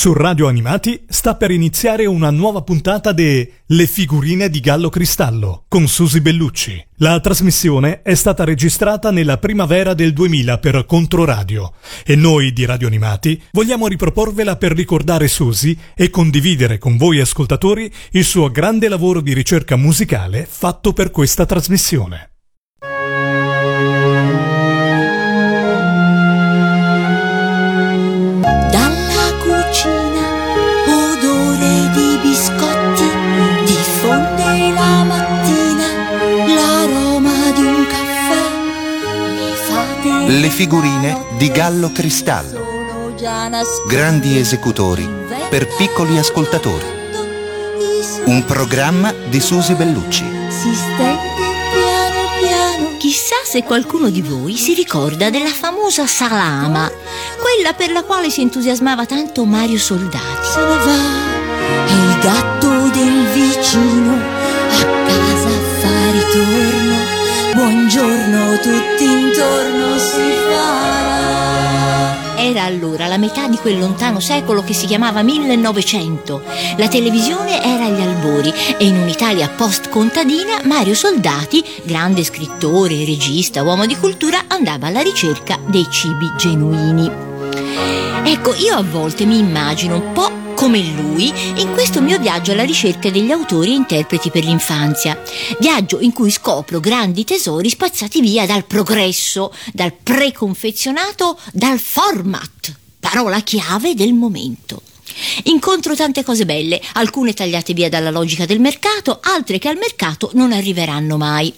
Su Radio Animati sta per iniziare una nuova puntata de Le figurine di Gallo Cristallo con Susy Bellucci. La trasmissione è stata registrata nella primavera del 2000 per Controradio e noi di Radio Animati vogliamo riproporvela per ricordare Susy e condividere con voi ascoltatori il suo grande lavoro di ricerca musicale fatto per questa trasmissione. Le figurine di Gallo Cristallo, grandi esecutori per piccoli ascoltatori. Un programma di Susy Bellucci. Si stende piano piano. Chissà se qualcuno di voi si ricorda della famosa salama, quella per la quale si entusiasmava tanto Mario Soldati. Se ne va e il gatto del vicino a casa fa ritorno. Buongiorno, tutti intorno si farà. Era allora la metà di quel lontano secolo che si chiamava 1900. La televisione era agli albori e in un'Italia post-contadina Mario Soldati, grande scrittore, regista, uomo di cultura, andava alla ricerca dei cibi genuini. Ecco, io a volte mi immagino un po' come lui, in questo mio viaggio alla ricerca degli autori e interpreti per l'infanzia. Viaggio in cui scopro grandi tesori spazzati via dal progresso, dal preconfezionato, dal format, parola chiave del momento. Incontro tante cose belle, alcune tagliate via dalla logica del mercato, altre che al mercato non arriveranno mai.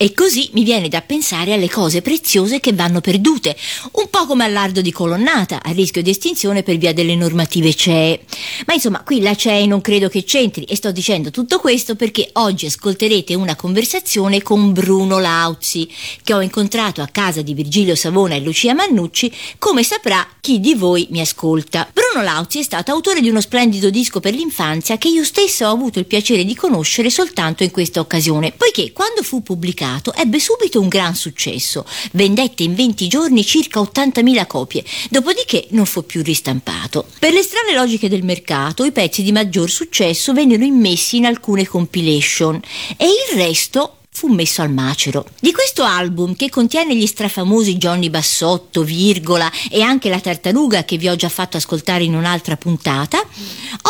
E così mi viene da pensare alle cose preziose che vanno perdute, un po' come all'ardo di Colonnata, a rischio di estinzione per via delle normative CEE. Ma insomma, qui la CEE non credo che c'entri, e sto dicendo tutto questo perché oggi ascolterete una conversazione con Bruno Lauzi, che ho incontrato a casa di Virgilio Savona e Lucia Mannucci, come saprà chi di voi mi ascolta. Bruno Lauzi è stato autore di uno splendido disco per l'infanzia che io stessa ho avuto il piacere di conoscere soltanto in questa occasione, poiché quando fu pubblicato ebbe subito un gran successo, vendette in 20 giorni circa 80.000 copie, dopodiché non fu più ristampato. Per le strane logiche del mercato, i pezzi di maggior successo vennero immessi in alcune compilation e il resto fu messo al macero. Di questo album, che contiene gli strafamosi Johnny Bassotto, Virgola e anche La Tartaruga, che vi ho già fatto ascoltare in un'altra puntata,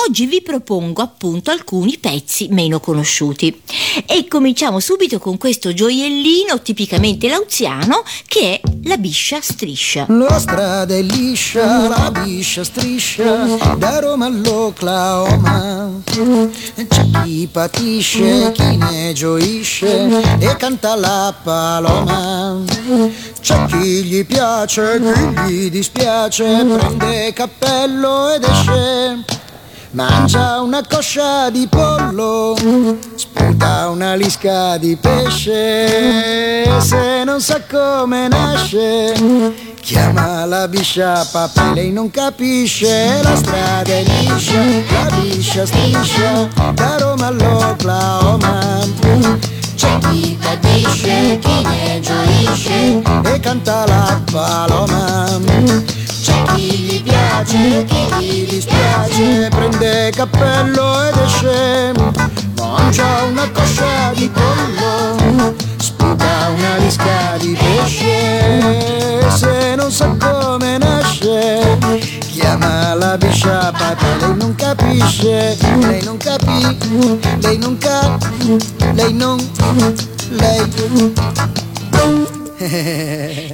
oggi vi propongo appunto alcuni pezzi meno conosciuti. E cominciamo subito con questo gioiellino tipicamente lauziano che è La Biscia Striscia. La strada è liscia, la biscia striscia, da Roma all'Oklahoma. C'è chi patisce, chi ne gioisce e canta la paloma. C'è chi gli piace, chi gli dispiace, prende cappello ed esce. Mangia una coscia di pollo, sputa una lisca di pesce. Se non sa come nasce, chiama la biscia papà, lei non capisce. La strada è liscia, la biscia striscia, da Roma all'Oklahoma. C'è chi patisce, chi ne gioisce e canta la paloma. C'è chi gli piace, chi gli dispiace, prende cappello ed esce. Mangia una coscia di pollo, sputa una lisca di pesce. Se non sa come nasce, chiama la biscia papà, lei non capisce, lei non capì, lei non capì, lei non, lei.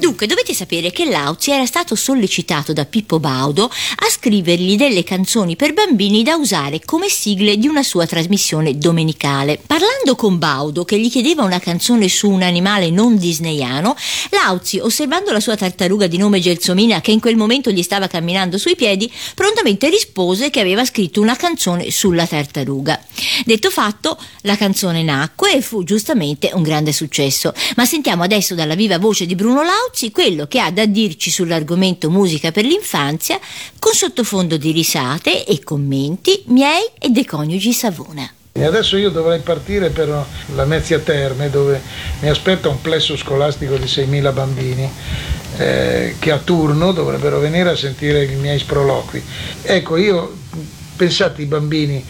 Dunque, dovete sapere che Lauzi era stato sollecitato da Pippo Baudo a scrivergli delle canzoni per bambini da usare come sigle di una sua trasmissione domenicale. Parlando con Baudo, che gli chiedeva una canzone su un animale non disneyano, Lauzi, osservando la sua tartaruga di nome Gelsomina, che in quel momento gli stava camminando sui piedi, prontamente rispose che aveva scritto una canzone sulla tartaruga. Detto fatto, la canzone nacque e fu giustamente un grande successo. Ma sentiamo adesso dalla viva voce di Bruno Lauzi quello che ha da dirci sull'argomento musica per l'infanzia, con sottofondo di risate e commenti miei e dei coniugi Savona. E adesso io dovrei partire per la Lamezia Terme, dove mi aspetta un plesso scolastico di 6.000 bambini che a turno dovrebbero venire a sentire i miei sproloqui. Ecco, io, pensate i bambini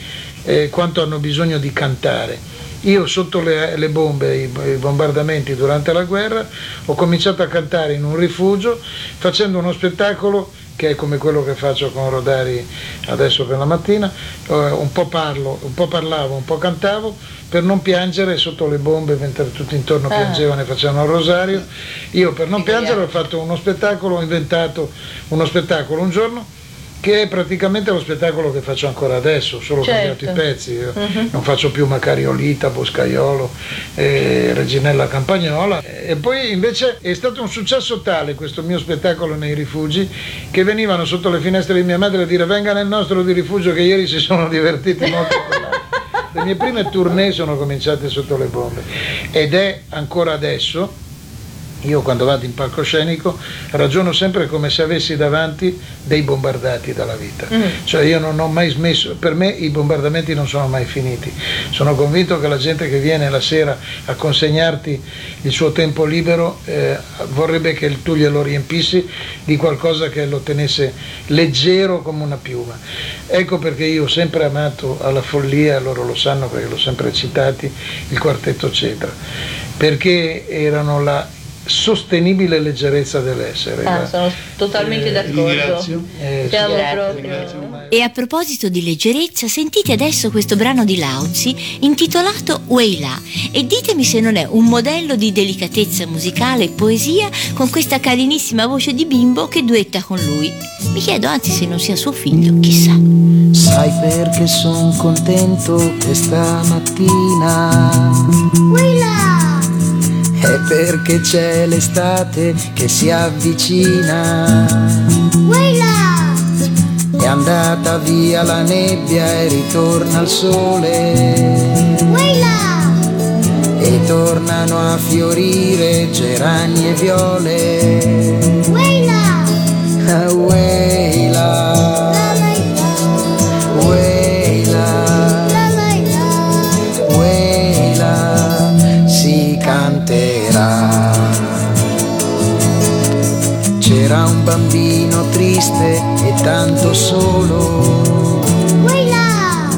quanto hanno bisogno di cantare. Io sotto le bombe, i bombardamenti durante la guerra, ho cominciato a cantare in un rifugio facendo uno spettacolo che è come quello che faccio con Rodari adesso per la mattina, un po' parlo, un po' parlavo, un po' cantavo, per non piangere sotto le bombe, mentre tutti intorno piangevano e facevano il rosario. Io per non piangere ho fatto uno spettacolo, ho inventato uno spettacolo un giorno, che è praticamente lo spettacolo che faccio ancora adesso, solo cambiato i pezzi. Io non faccio più Macariolita, Boscaiolo, Reginella Campagnola. E poi invece è stato un successo tale questo mio spettacolo nei rifugi, che venivano sotto le finestre di mia madre a dire: venga nel nostro di rifugio che ieri si sono divertiti molto con l'altro. Le mie prime tournée sono cominciate sotto le bombe, ed è ancora adesso. Io quando vado in palcoscenico ragiono sempre come se avessi davanti dei bombardati dalla vita, cioè io non ho mai smesso, per me i bombardamenti non sono mai finiti, sono convinto che la gente che viene la sera a consegnarti il suo tempo libero vorrebbe che tu glielo riempissi di qualcosa che lo tenesse leggero come una piuma. Ecco perché io ho sempre amato alla follia, loro lo sanno perché l'ho sempre citati, il quartetto Cetra, perché erano la sostenibile leggerezza dell'essere. Sono totalmente d'accordo. E a proposito di leggerezza, sentite adesso questo brano di Lauzi intitolato Weila e ditemi se non è un modello di delicatezza musicale e poesia, con questa carinissima voce di bimbo che duetta con lui. Mi chiedo anzi se non sia suo figlio, chissà. Sai perché sono contento questa mattina? Weila! È perché c'è l'estate che si avvicina. Weila! È andata via la nebbia e ritorna il sole. Weila! E tornano a fiorire gerani e viole. Weila! Weila! C'era un bambino triste e tanto solo. Weila!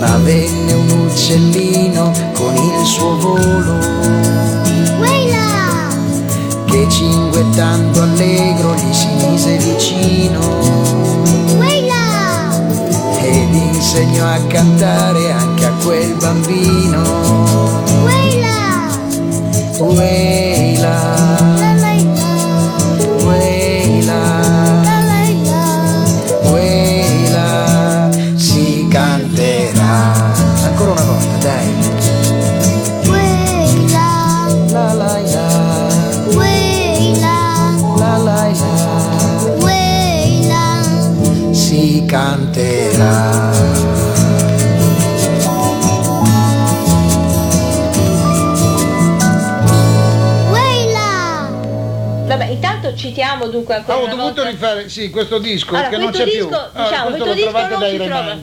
Ma venne un uccellino con il suo volo. Weila! Che cinguettando allegro gli si mise vicino. Weila! Ed insegnò a cantare anche a quel bambino. Weila! Weila! Citiamo dunque ancora una volta. Ho dovuto rifare questo disco, allora, che questo non c'è disco, più. Diciamo, questo disco trovate non dai Reminder. Ma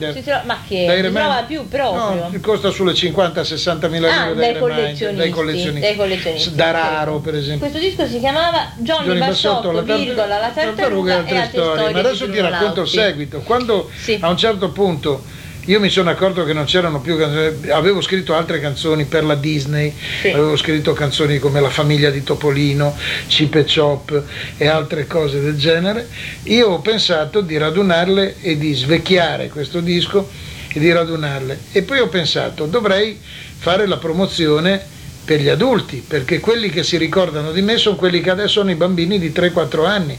che non si trova più proprio. No, costa sulle 50-60 mila euro dai collezionisti. Da raro, per esempio. Questo disco si chiamava Johnny Bassotto, La Tartaruga e altre storie. Ma adesso ti racconto il seguito. Quando a un certo punto io mi sono accorto che non c'erano più canzoni, avevo scritto altre canzoni per la Disney, avevo scritto canzoni come La famiglia di Topolino, Chip e Chop e altre cose del genere. Io ho pensato di radunarle e di svecchiare questo disco e di radunarle, e poi ho pensato dovrei fare la promozione per gli adulti, perché quelli che si ricordano di me sono quelli che adesso sono i bambini di 3-4 anni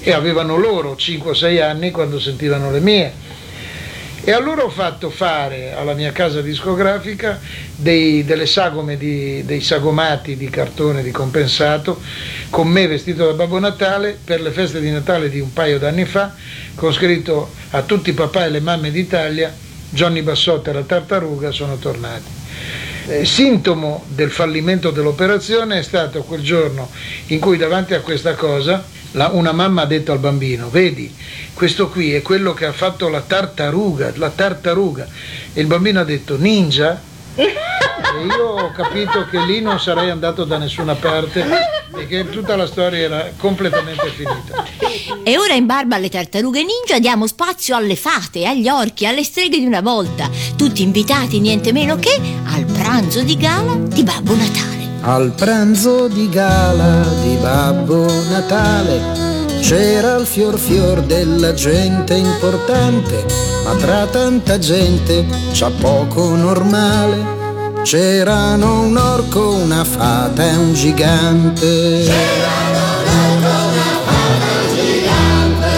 e avevano loro 5-6 anni quando sentivano le mie. E allora ho fatto fare alla mia casa discografica delle sagome, dei sagomati di cartone di compensato, con me vestito da Babbo Natale, per le feste di Natale di un paio d'anni fa, con scritto: a tutti i papà e le mamme d'Italia, Johnny Bassotto e La Tartaruga sono tornati. Sintomo del fallimento dell'operazione è stato quel giorno in cui davanti a questa cosa una mamma ha detto al bambino: vedi, questo qui è quello che ha fatto la tartaruga. E il bambino ha detto: ninja? E io ho capito che lì non sarei andato da nessuna parte e che tutta la storia era completamente finita. E ora in barba alle tartarughe ninja diamo spazio alle fate, agli orchi, alle streghe di una volta, tutti invitati niente meno che al pranzo di gala di Babbo Natale. Al pranzo di gala di Babbo Natale c'era il fior fior della gente importante, ma tra tanta gente c'è poco normale. C'erano un orco, una fata e un gigante. C'erano un orco, una fata e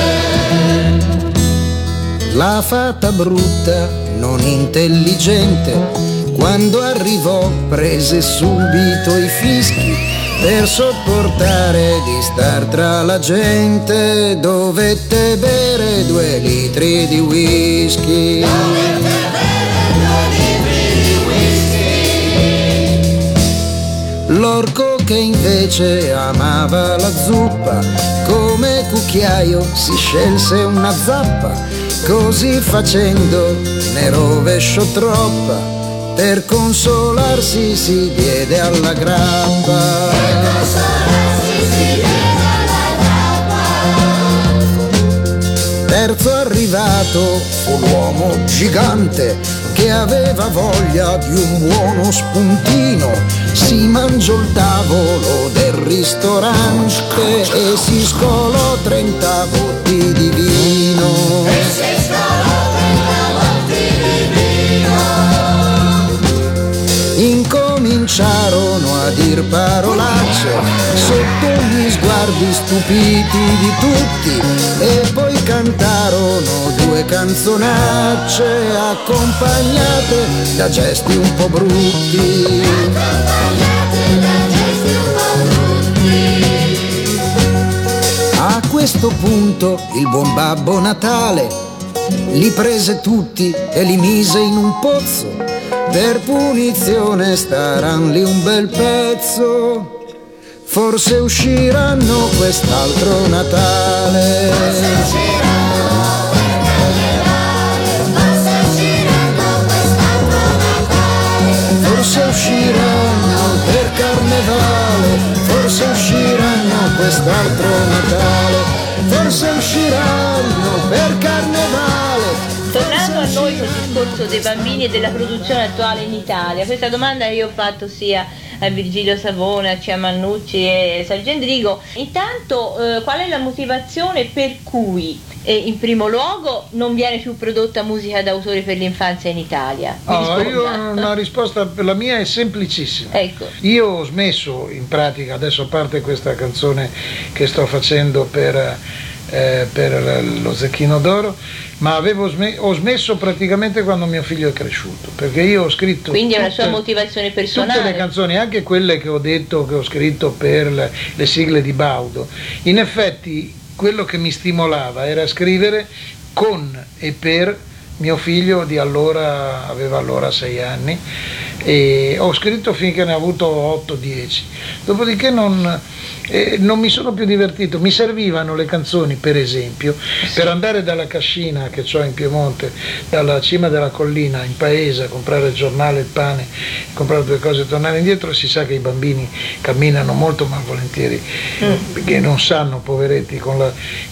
un gigante. La fata brutta, non intelligente, quando arrivò prese subito i fischi. Per sopportare di star tra la gente dovette bere 2 litri di whisky. Dovette bere 2 litri di whisky. L'orco che invece amava la zuppa, come cucchiaio si scelse una zappa, così facendo ne rovesciò troppa. Per consolarsi si diede alla grappa. Per consolarsi si diede alla grappa. Terzo arrivato fu l'uomo gigante che aveva voglia di un buono spuntino. Si mangiò il tavolo del ristorante e si scolò 30 botti di vino. E si scolò 30 botti di vino. Incominciarono a dir parolacce sotto gli sguardi stupiti di tutti e poi cantarono 2 canzonacce accompagnate da gesti un po' brutti. Accompagnate da gesti un po' brutti. A questo punto il buon Babbo Natale li prese tutti e li mise in un pozzo. Per punizione staran lì un bel pezzo, forse usciranno quest'altro Natale. Forse usciranno per Carnevale, forse usciranno quest'altro Natale. Forse usciranno per Carnevale, forse usciranno quest'altro Natale. Forse usciranno per Carnevale. Tornando a noi sul discorso dei bambini e della produzione attuale in Italia, questa domanda io ho fatto sia a Virgilio Savona, a Lucia Mannucci e Sargendrigo. Intanto qual è la motivazione per cui in primo luogo non viene più prodotta musica d'autore per l'infanzia in Italia? Io una risposta, la mia è semplicissima, ecco. Io ho smesso in pratica, adesso a parte questa canzone che sto facendo per lo Zecchino d'Oro, ma ho smesso praticamente quando mio figlio è cresciuto, perché io ho scritto, quindi è una sua motivazione personale, tutte le canzoni, anche quelle che ho detto che ho scritto per le sigle di Baudo. In effetti quello che mi stimolava era scrivere con e per mio figlio di allora, aveva allora 6 anni, e ho scritto finché ne ha avuto 8-10, dopodiché non mi sono più divertito. Mi servivano le canzoni, per esempio, per andare dalla cascina che ho in Piemonte, dalla cima della collina in paese, a comprare il giornale, il pane, comprare 2 cose e tornare indietro. Si sa che i bambini camminano molto malvolentieri, perché non sanno, poveretti,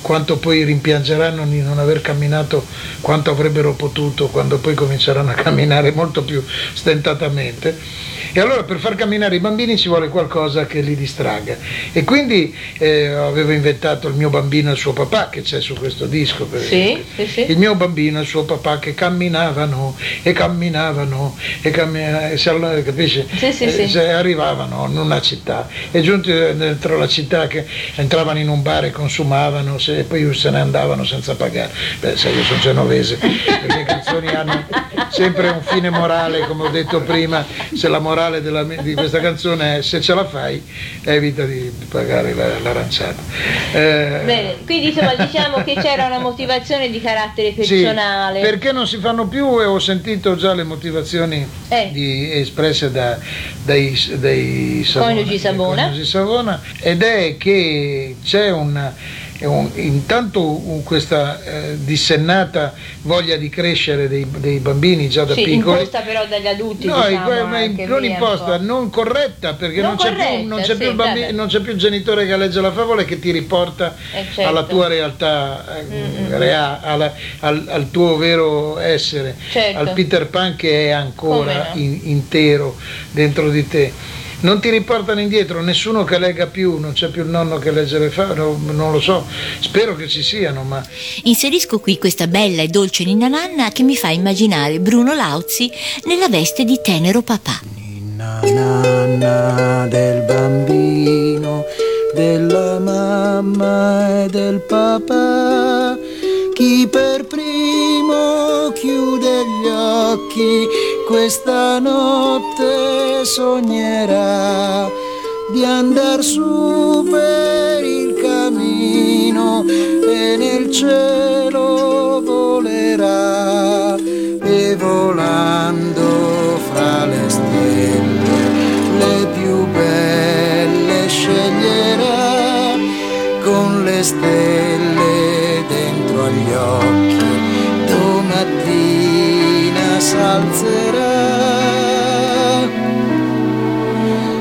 quanto poi rimpiangeranno di non aver camminato quanto avrebbero potuto quando poi cominceranno a camminare molto più stentatamente. E allora per far camminare i bambini ci vuole qualcosa che li distragga, e quindi avevo inventato Il mio bambino e il suo papà, che c'è su questo disco, per esempio. Sì. Il mio bambino e il suo papà che camminavano e camminavano e camminavano, capisci? Sì. Arrivavano in una città e giunti dentro la città che entravano in un bar e consumavano e poi se ne andavano senza pagare. Beh, sai, io sono genovese, le canzoni hanno sempre un fine morale, come ho detto prima. Se la morale di questa canzone è: se ce la fai evita di pagare l'aranciata. Bene, quindi insomma diciamo che c'era una motivazione di carattere personale. Sì, perché non si fanno più, e ho sentito già le motivazioni espresse dai coniugi Savona, ed è che c'è intanto questa dissennata voglia di crescere dei bambini già da piccoli, imposta però dagli adulti, no, diciamo, non imposta, non corretta, perché non c'è più il genitore che legge la favola e che ti riporta alla tua realtà, al tuo vero essere, al Peter Pan che è ancora intero dentro di te. Non ti riportano indietro, nessuno che lega più, non c'è più il nonno che legge le favole, non lo so, spero che ci siano, ma... Inserisco qui questa bella e dolce ninna nanna che mi fa immaginare Bruno Lauzi nella veste di tenero papà. Ninna nanna del bambino, della mamma e del papà, chi per primo chiude gli occhi questa notte sognerà di andar su per il cammino e nel cielo volerà, e volando fra le stelle le più belle sceglierà, con le stelle dentro agli occhi domattina s'alzerà.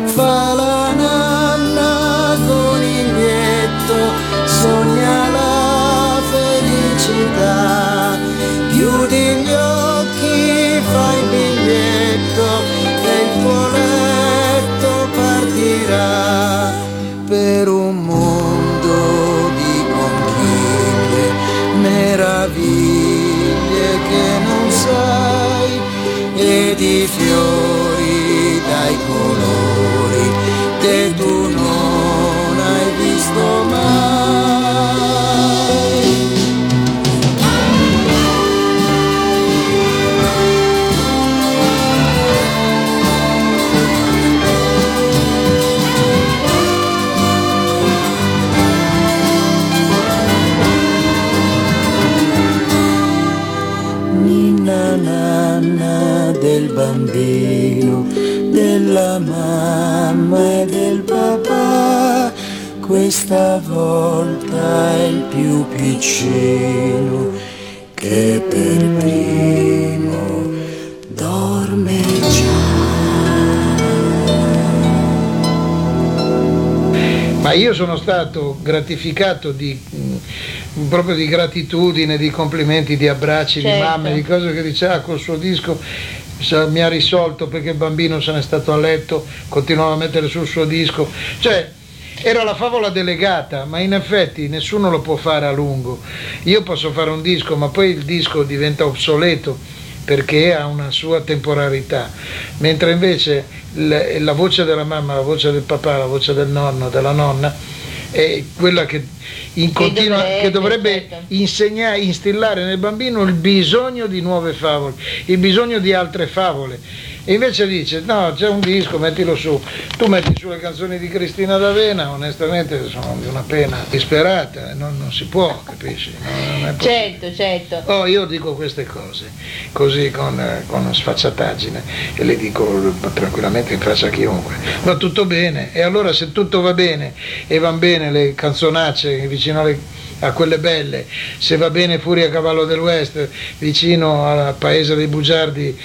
Fa la nanna coniglietto, sogna la felicità, chiudi gli occhi, fai il biglietto e il tuo letto partirà per un mondo di conchiglie, meraviglie che non sai, e di fiori dai colori che tu non hai visto mai. Ninna nanna del bambino, della mamma e del papà, questa volta è il più piccino che per primo dorme già. Ma io sono stato gratificato proprio di gratitudine, di complimenti, di abbracci, di mamme, di cose che diceva col suo disco. Mi ha risolto perché il bambino se n'è stato a letto, continuava a mettere sul suo disco, cioè era la favola delegata, ma in effetti nessuno lo può fare a lungo. Io posso fare un disco, ma poi il disco diventa obsoleto perché ha una sua temporalità, mentre invece la voce della mamma, la voce del papà, la voce del nonno, della nonna è quella che in continua, che dovrebbe insegnare, instillare nel bambino il bisogno di nuove favole, il bisogno di altre favole. E invece dice: no, c'è un disco, mettilo su. Tu metti su le canzoni di Cristina d'Avena, onestamente sono di una pena disperata, non si può, capisci? Non è possibile. Certo. Oh, io dico queste cose così con sfacciataggine e le dico tranquillamente in faccia a chiunque. Va tutto bene, e allora se tutto va bene e van bene le canzonacce vicino a quelle belle, se va bene Furia Cavallo del West vicino al Paese dei Bugiardi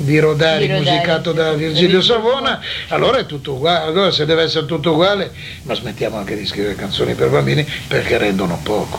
di Rodari, musicato da Virgilio Savona, allora è tutto uguale. Allora se deve essere tutto uguale, ma smettiamo anche di scrivere canzoni per bambini, perché rendono poco,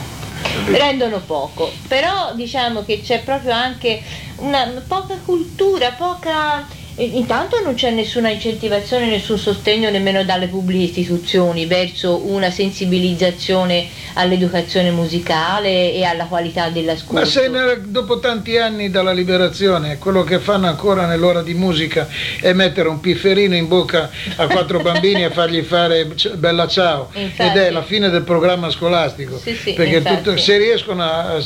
però diciamo che c'è proprio anche una poca cultura, poca... Intanto non c'è nessuna incentivazione, nessun sostegno nemmeno dalle pubbliche istituzioni verso una sensibilizzazione all'educazione musicale e alla qualità dell'ascolto. Ma se dopo tanti anni dalla liberazione quello che fanno ancora nell'ora di musica è mettere un pifferino in bocca a 4 bambini e fargli fare bella ciao, infatti. Ed è la fine del programma scolastico, sì, perché se riescono a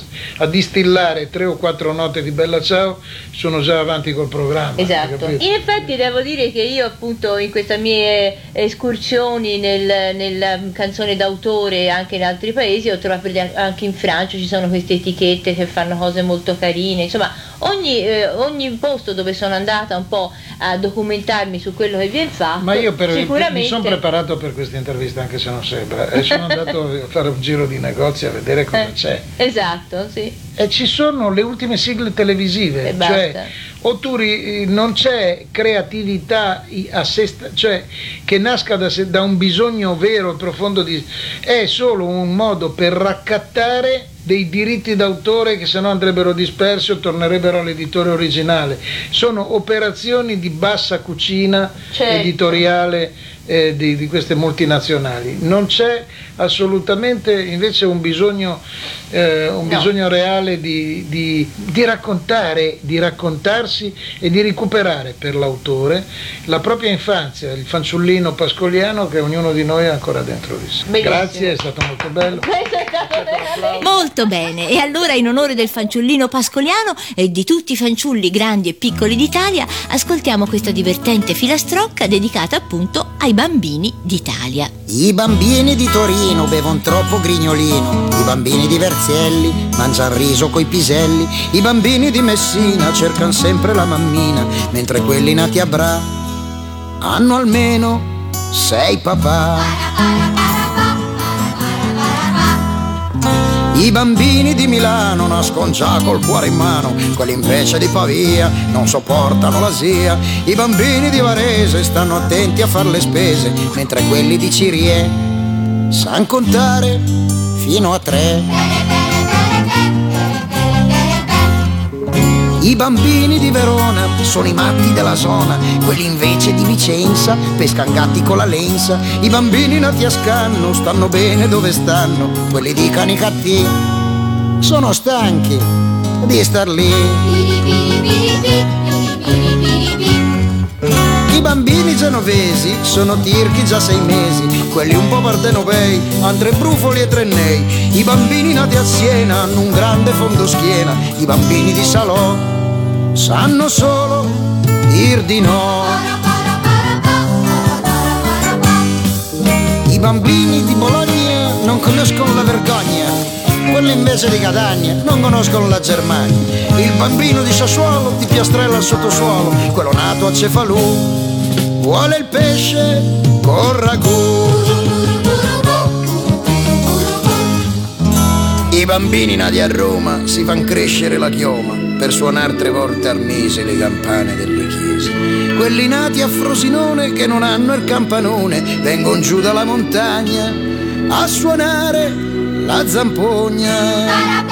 distillare 3 o 4 note di bella ciao sono già avanti col programma. Esatto. In effetti devo dire che io appunto in queste mie escursioni nella canzone d'autore anche in altri paesi ho trovato, anche in Francia ci sono queste etichette che fanno cose molto carine, insomma ogni posto dove sono andata un po' a documentarmi su quello che viene fatto. Ma io sicuramente... mi sono preparato per questa intervista, anche se non sembra, e sono andato a fare un giro di negozi a vedere cosa c'è. Esatto, sì. E ci sono le ultime sigle televisive, e cioè otturi non c'è creatività a sé, cioè che nasca da un bisogno vero e profondo di, è solo un modo per raccattare dei diritti d'autore che sennò andrebbero dispersi o tornerebbero all'editore originale. Sono operazioni di bassa cucina editoriale di queste multinazionali. Non c'è assolutamente invece un bisogno bisogno reale di raccontare, di raccontarsi e di recuperare per l'autore la propria infanzia, il fanciullino pascoliano che ognuno di noi ha ancora dentro di sé. Bellissimo. Grazie, è stato molto bello. Molto bene, e allora in onore del fanciullino pascoliano e di tutti i fanciulli grandi e piccoli d'Italia ascoltiamo questa divertente filastrocca dedicata appunto ai bambini d'Italia. I bambini di Torino bevono troppo grignolino, i bambini di Verzielli mangiano riso coi piselli, i bambini di Messina cercano sempre la mammina, mentre quelli nati a Bra hanno almeno 6 papà. I bambini di Milano nascono già col cuore in mano, quelli invece di Pavia non sopportano la zia, i bambini di Varese stanno attenti a far le spese, mentre quelli di Cirie san contare fino a 3. I bambini di Verona sono i matti della zona, quelli invece di Vicenza pescano gatti con la lenza, i bambini nati a Scanno stanno bene dove stanno, quelli di Canicattì sono stanchi di star lì. I bambini genovesi sono tirchi già 6 mesi, quelli un po' partenovei hanno 3 brufoli e 3 nei, i bambini nati a Siena hanno un grande fondo schiena, i bambini di Salò sanno solo dir di no. I bambini di Bologna non conoscono la vergogna, quelli invece di Catania non conoscono la Germania, il bambino di Sassuolo ti piastrella al sottosuolo, quello nato a Cefalù vuole il pesce col ragù. I bambini nati a Roma si fan crescere la chioma per suonare 3 volte al mese le campane delle chiese, quelli nati a Frosinone che non hanno il campanone vengono giù dalla montagna a suonare la zampogna.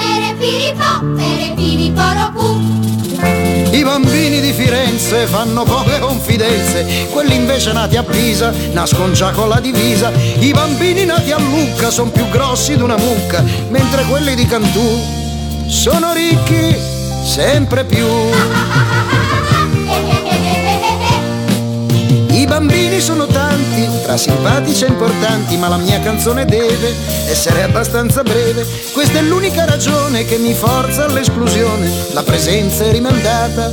I bambini di Firenze fanno poche confidenze, quelli invece nati a Pisa nascono già con la divisa, i bambini nati a Lucca sono più grossi di una mucca, mentre quelli di Cantù sono ricchi sempre più. I bambini sono tanti, tra simpatici e importanti, ma la mia canzone deve essere abbastanza breve, questa è l'unica ragione che mi forza all'esclusione, la presenza è rimandata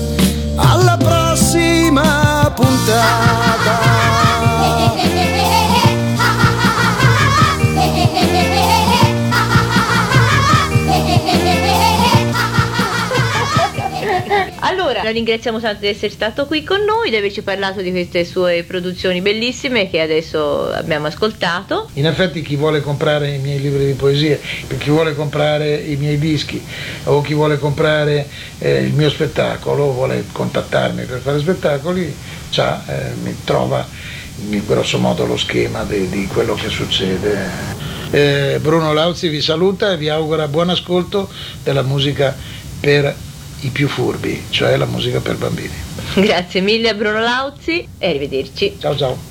alla prossima puntata. Allora, la ringraziamo tanto di essere stato qui con noi, di averci parlato di queste sue produzioni bellissime che adesso abbiamo ascoltato. In effetti chi vuole comprare i miei libri di poesie, chi vuole comprare i miei dischi o chi vuole comprare il mio spettacolo, vuole contattarmi per fare spettacoli, mi trova in grosso modo lo schema di quello che succede. Bruno Lauzi vi saluta e vi augura buon ascolto della musica per i più furbi, cioè la musica per bambini. Grazie mille a Bruno Lauzi e arrivederci. Ciao ciao.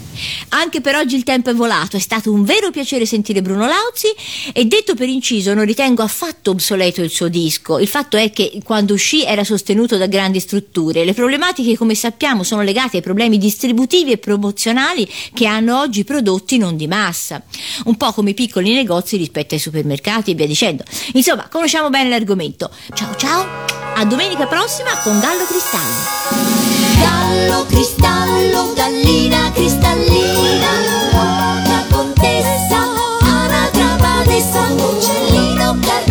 Anche per oggi il tempo è volato, è stato un vero piacere sentire Bruno Lauzi, e detto per inciso non ritengo affatto obsoleto il suo disco, il fatto è che quando uscì era sostenuto da grandi strutture, le problematiche come sappiamo sono legate ai problemi distributivi e promozionali che hanno oggi prodotti non di massa, un po' come i piccoli negozi rispetto ai supermercati e via dicendo, insomma conosciamo bene l'argomento. Ciao ciao, a domenica prossima con Gallo Cristallo. Gallo Cristallo, gallina cristallina, una contessa, anatra, vanessa, un uccellino,